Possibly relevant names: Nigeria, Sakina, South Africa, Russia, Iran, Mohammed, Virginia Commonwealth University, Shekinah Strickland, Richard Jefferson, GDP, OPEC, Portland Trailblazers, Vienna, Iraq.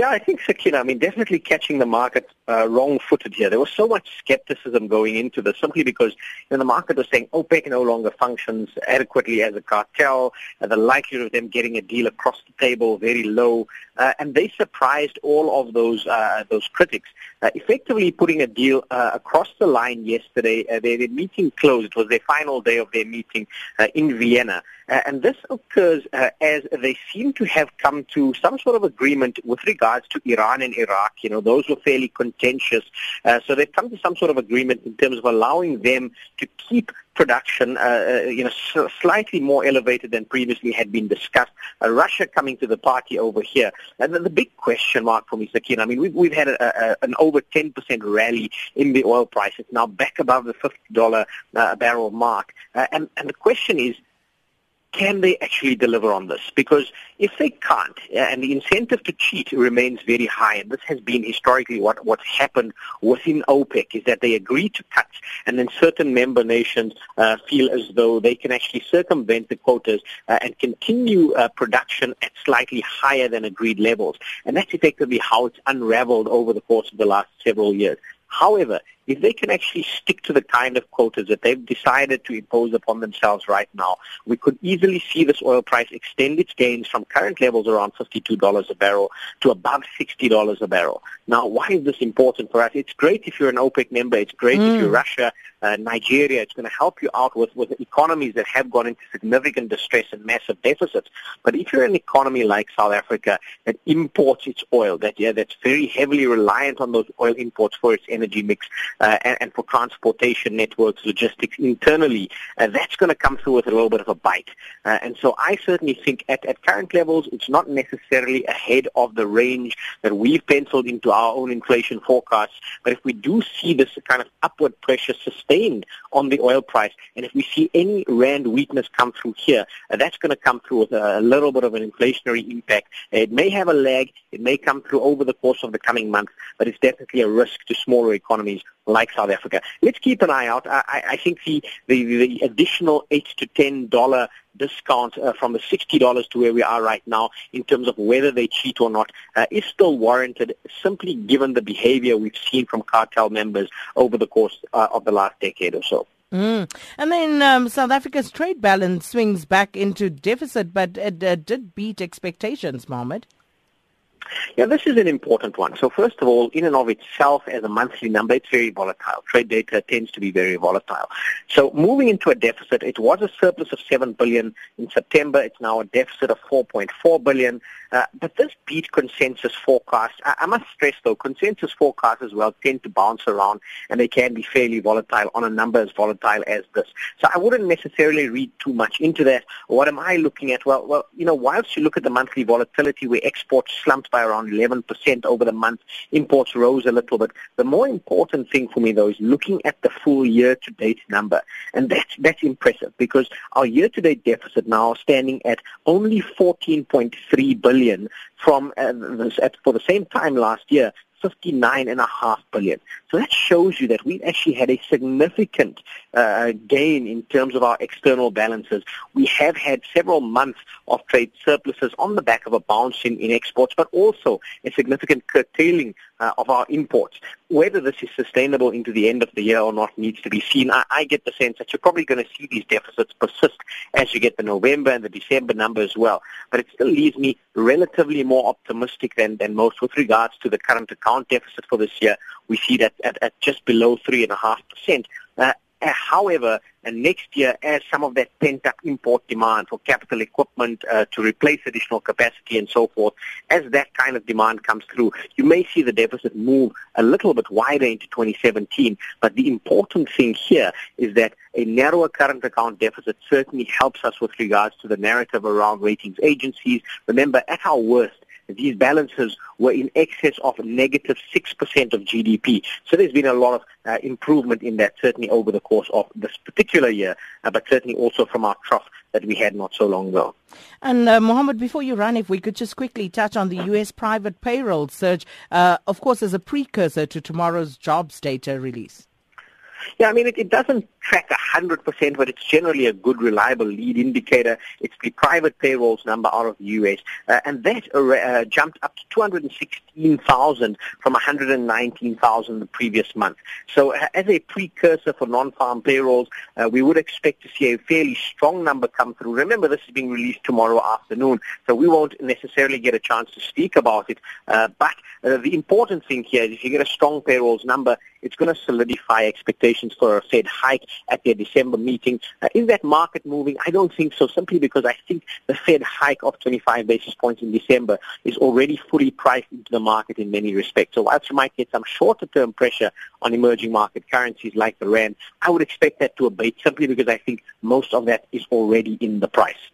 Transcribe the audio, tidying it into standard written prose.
Yeah, I think, Sakina, I mean, definitely catching the market wrong-footed here. There was so much skepticism going into this simply because the market was saying OPEC no longer functions adequately as a cartel, the likelihood of them getting a deal across the table, very low. And they surprised all of those critics, effectively putting a deal across the line yesterday. Their meeting closed. It was their final day of their meeting in Vienna. And this occurs as they seem to have come to some sort of agreement with regards to Iran and Iraq. Those were fairly contentious. So they've come to some sort of agreement in terms of allowing them to keep production, slightly more elevated than previously had been discussed. Russia coming to the party over here. And then the big question mark for me, Sakina, I mean, we've had an over 10% rally in the oil price. It's now back above the $50 barrel mark. And the question is, can they actually deliver on this? Because if they can't, and the incentive to cheat remains very high, and this has been historically what's happened within OPEC, is that they agree to cuts, and then certain member nations feel as though they can actually circumvent the quotas and continue production at slightly higher than agreed levels. And that's effectively how it's unraveled over the course of the last several years. However, if they can actually stick to the kind of quotas that they've decided to impose upon themselves right now, we could easily see this oil price extend its gains from current levels around $52 a barrel to above $60 a barrel. Now, why is this important for us? It's great if you're an OPEC member. It's great if you're Russia, Nigeria. It's going to help you out with economies that have gone into significant distress and massive deficits. But if you're an economy like South Africa that imports its oil, that's very heavily reliant on those oil imports for its energy mix, and for transportation networks, logistics internally, that's going to come through with a little bit of a bite. And so I certainly think at current levels, it's not necessarily ahead of the range that we've penciled into our own inflation forecasts. But if we do see this kind of upward pressure sustained on the oil price, and if we see any rand weakness come through here, that's going to come through with a little bit of an inflationary impact. It may have a lag. It may come through over the course of the coming months, but it's definitely a risk to smaller economies like South Africa. Let's keep an eye out. I think the additional $8 to $10 discount from the $60 to where we are right now in terms of whether they cheat or not is still warranted, simply given the behavior we've seen from cartel members over the course of the last decade or so. And then South Africa's trade balance swings back into deficit, but it did beat expectations, Mohammed. Yeah, this is an important one. So first of all, in and of itself, as a monthly number, it's very volatile. Trade data tends to be very volatile. So moving into a deficit, it was a surplus of $7 billion in September. It's now a deficit of $4.4 billion. But this beat consensus forecasts. I must stress, though, consensus forecasts as well tend to bounce around, and they can be fairly volatile on a number as volatile as this. So I wouldn't necessarily read too much into that. What am I looking at? Well, whilst you look at the monthly volatility where exports slumped by around 11% over the month, imports rose a little bit. The more important thing for me, though, is looking at the full year-to-date number. And that's impressive, because our year-to-date deficit now standing at only $14.3 billion from for the same time last year, $59.5 billion. So that shows you that we've actually had a significant gain in terms of our external balances. We have had several months of trade surpluses on the back of a bounce in exports, but also a significant curtailing of our imports. Whether this is sustainable into the end of the year or not needs to be seen. I get the sense that you're probably going to see these deficits persist as you get the November and the December number as well. But it still leaves me relatively more optimistic than most with regards to the current account deficit for this year. We see that at just below 3.5%. However, next year, as some of that pent-up import demand for capital equipment to replace additional capacity and so forth, as that kind of demand comes through, you may see the deficit move a little bit wider into 2017. But the important thing here is that a narrower current account deficit certainly helps us with regards to the narrative around ratings agencies. Remember, at our worst, these balances were in excess of negative 6% of GDP. So there's been a lot of improvement in that, certainly over the course of this particular year, but certainly also from our trough that we had not so long ago. And Mohammed, before you run, if we could just quickly touch on the U.S. private payroll surge, of course, as a precursor to tomorrow's jobs data release. Yeah, I mean, it doesn't track 100%, but it's generally a good, reliable lead indicator. It's the private payrolls number out of the U.S., and that jumped up to 216,000 from 119,000 the previous month. So as a precursor for non-farm payrolls, we would expect to see a fairly strong number come through. Remember, this is being released tomorrow afternoon, so we won't necessarily get a chance to speak about it. But the important thing here is if you get a strong payrolls number, it's going to solidify expectations for a Fed hike at their December meeting. Is that market moving? I don't think so, simply because I think the Fed hike of 25 basis points in December is already fully priced into the market in many respects. So whilst you might get some shorter-term pressure on emerging market currencies like the Rand, I would expect that to abate simply because I think most of that is already in the price.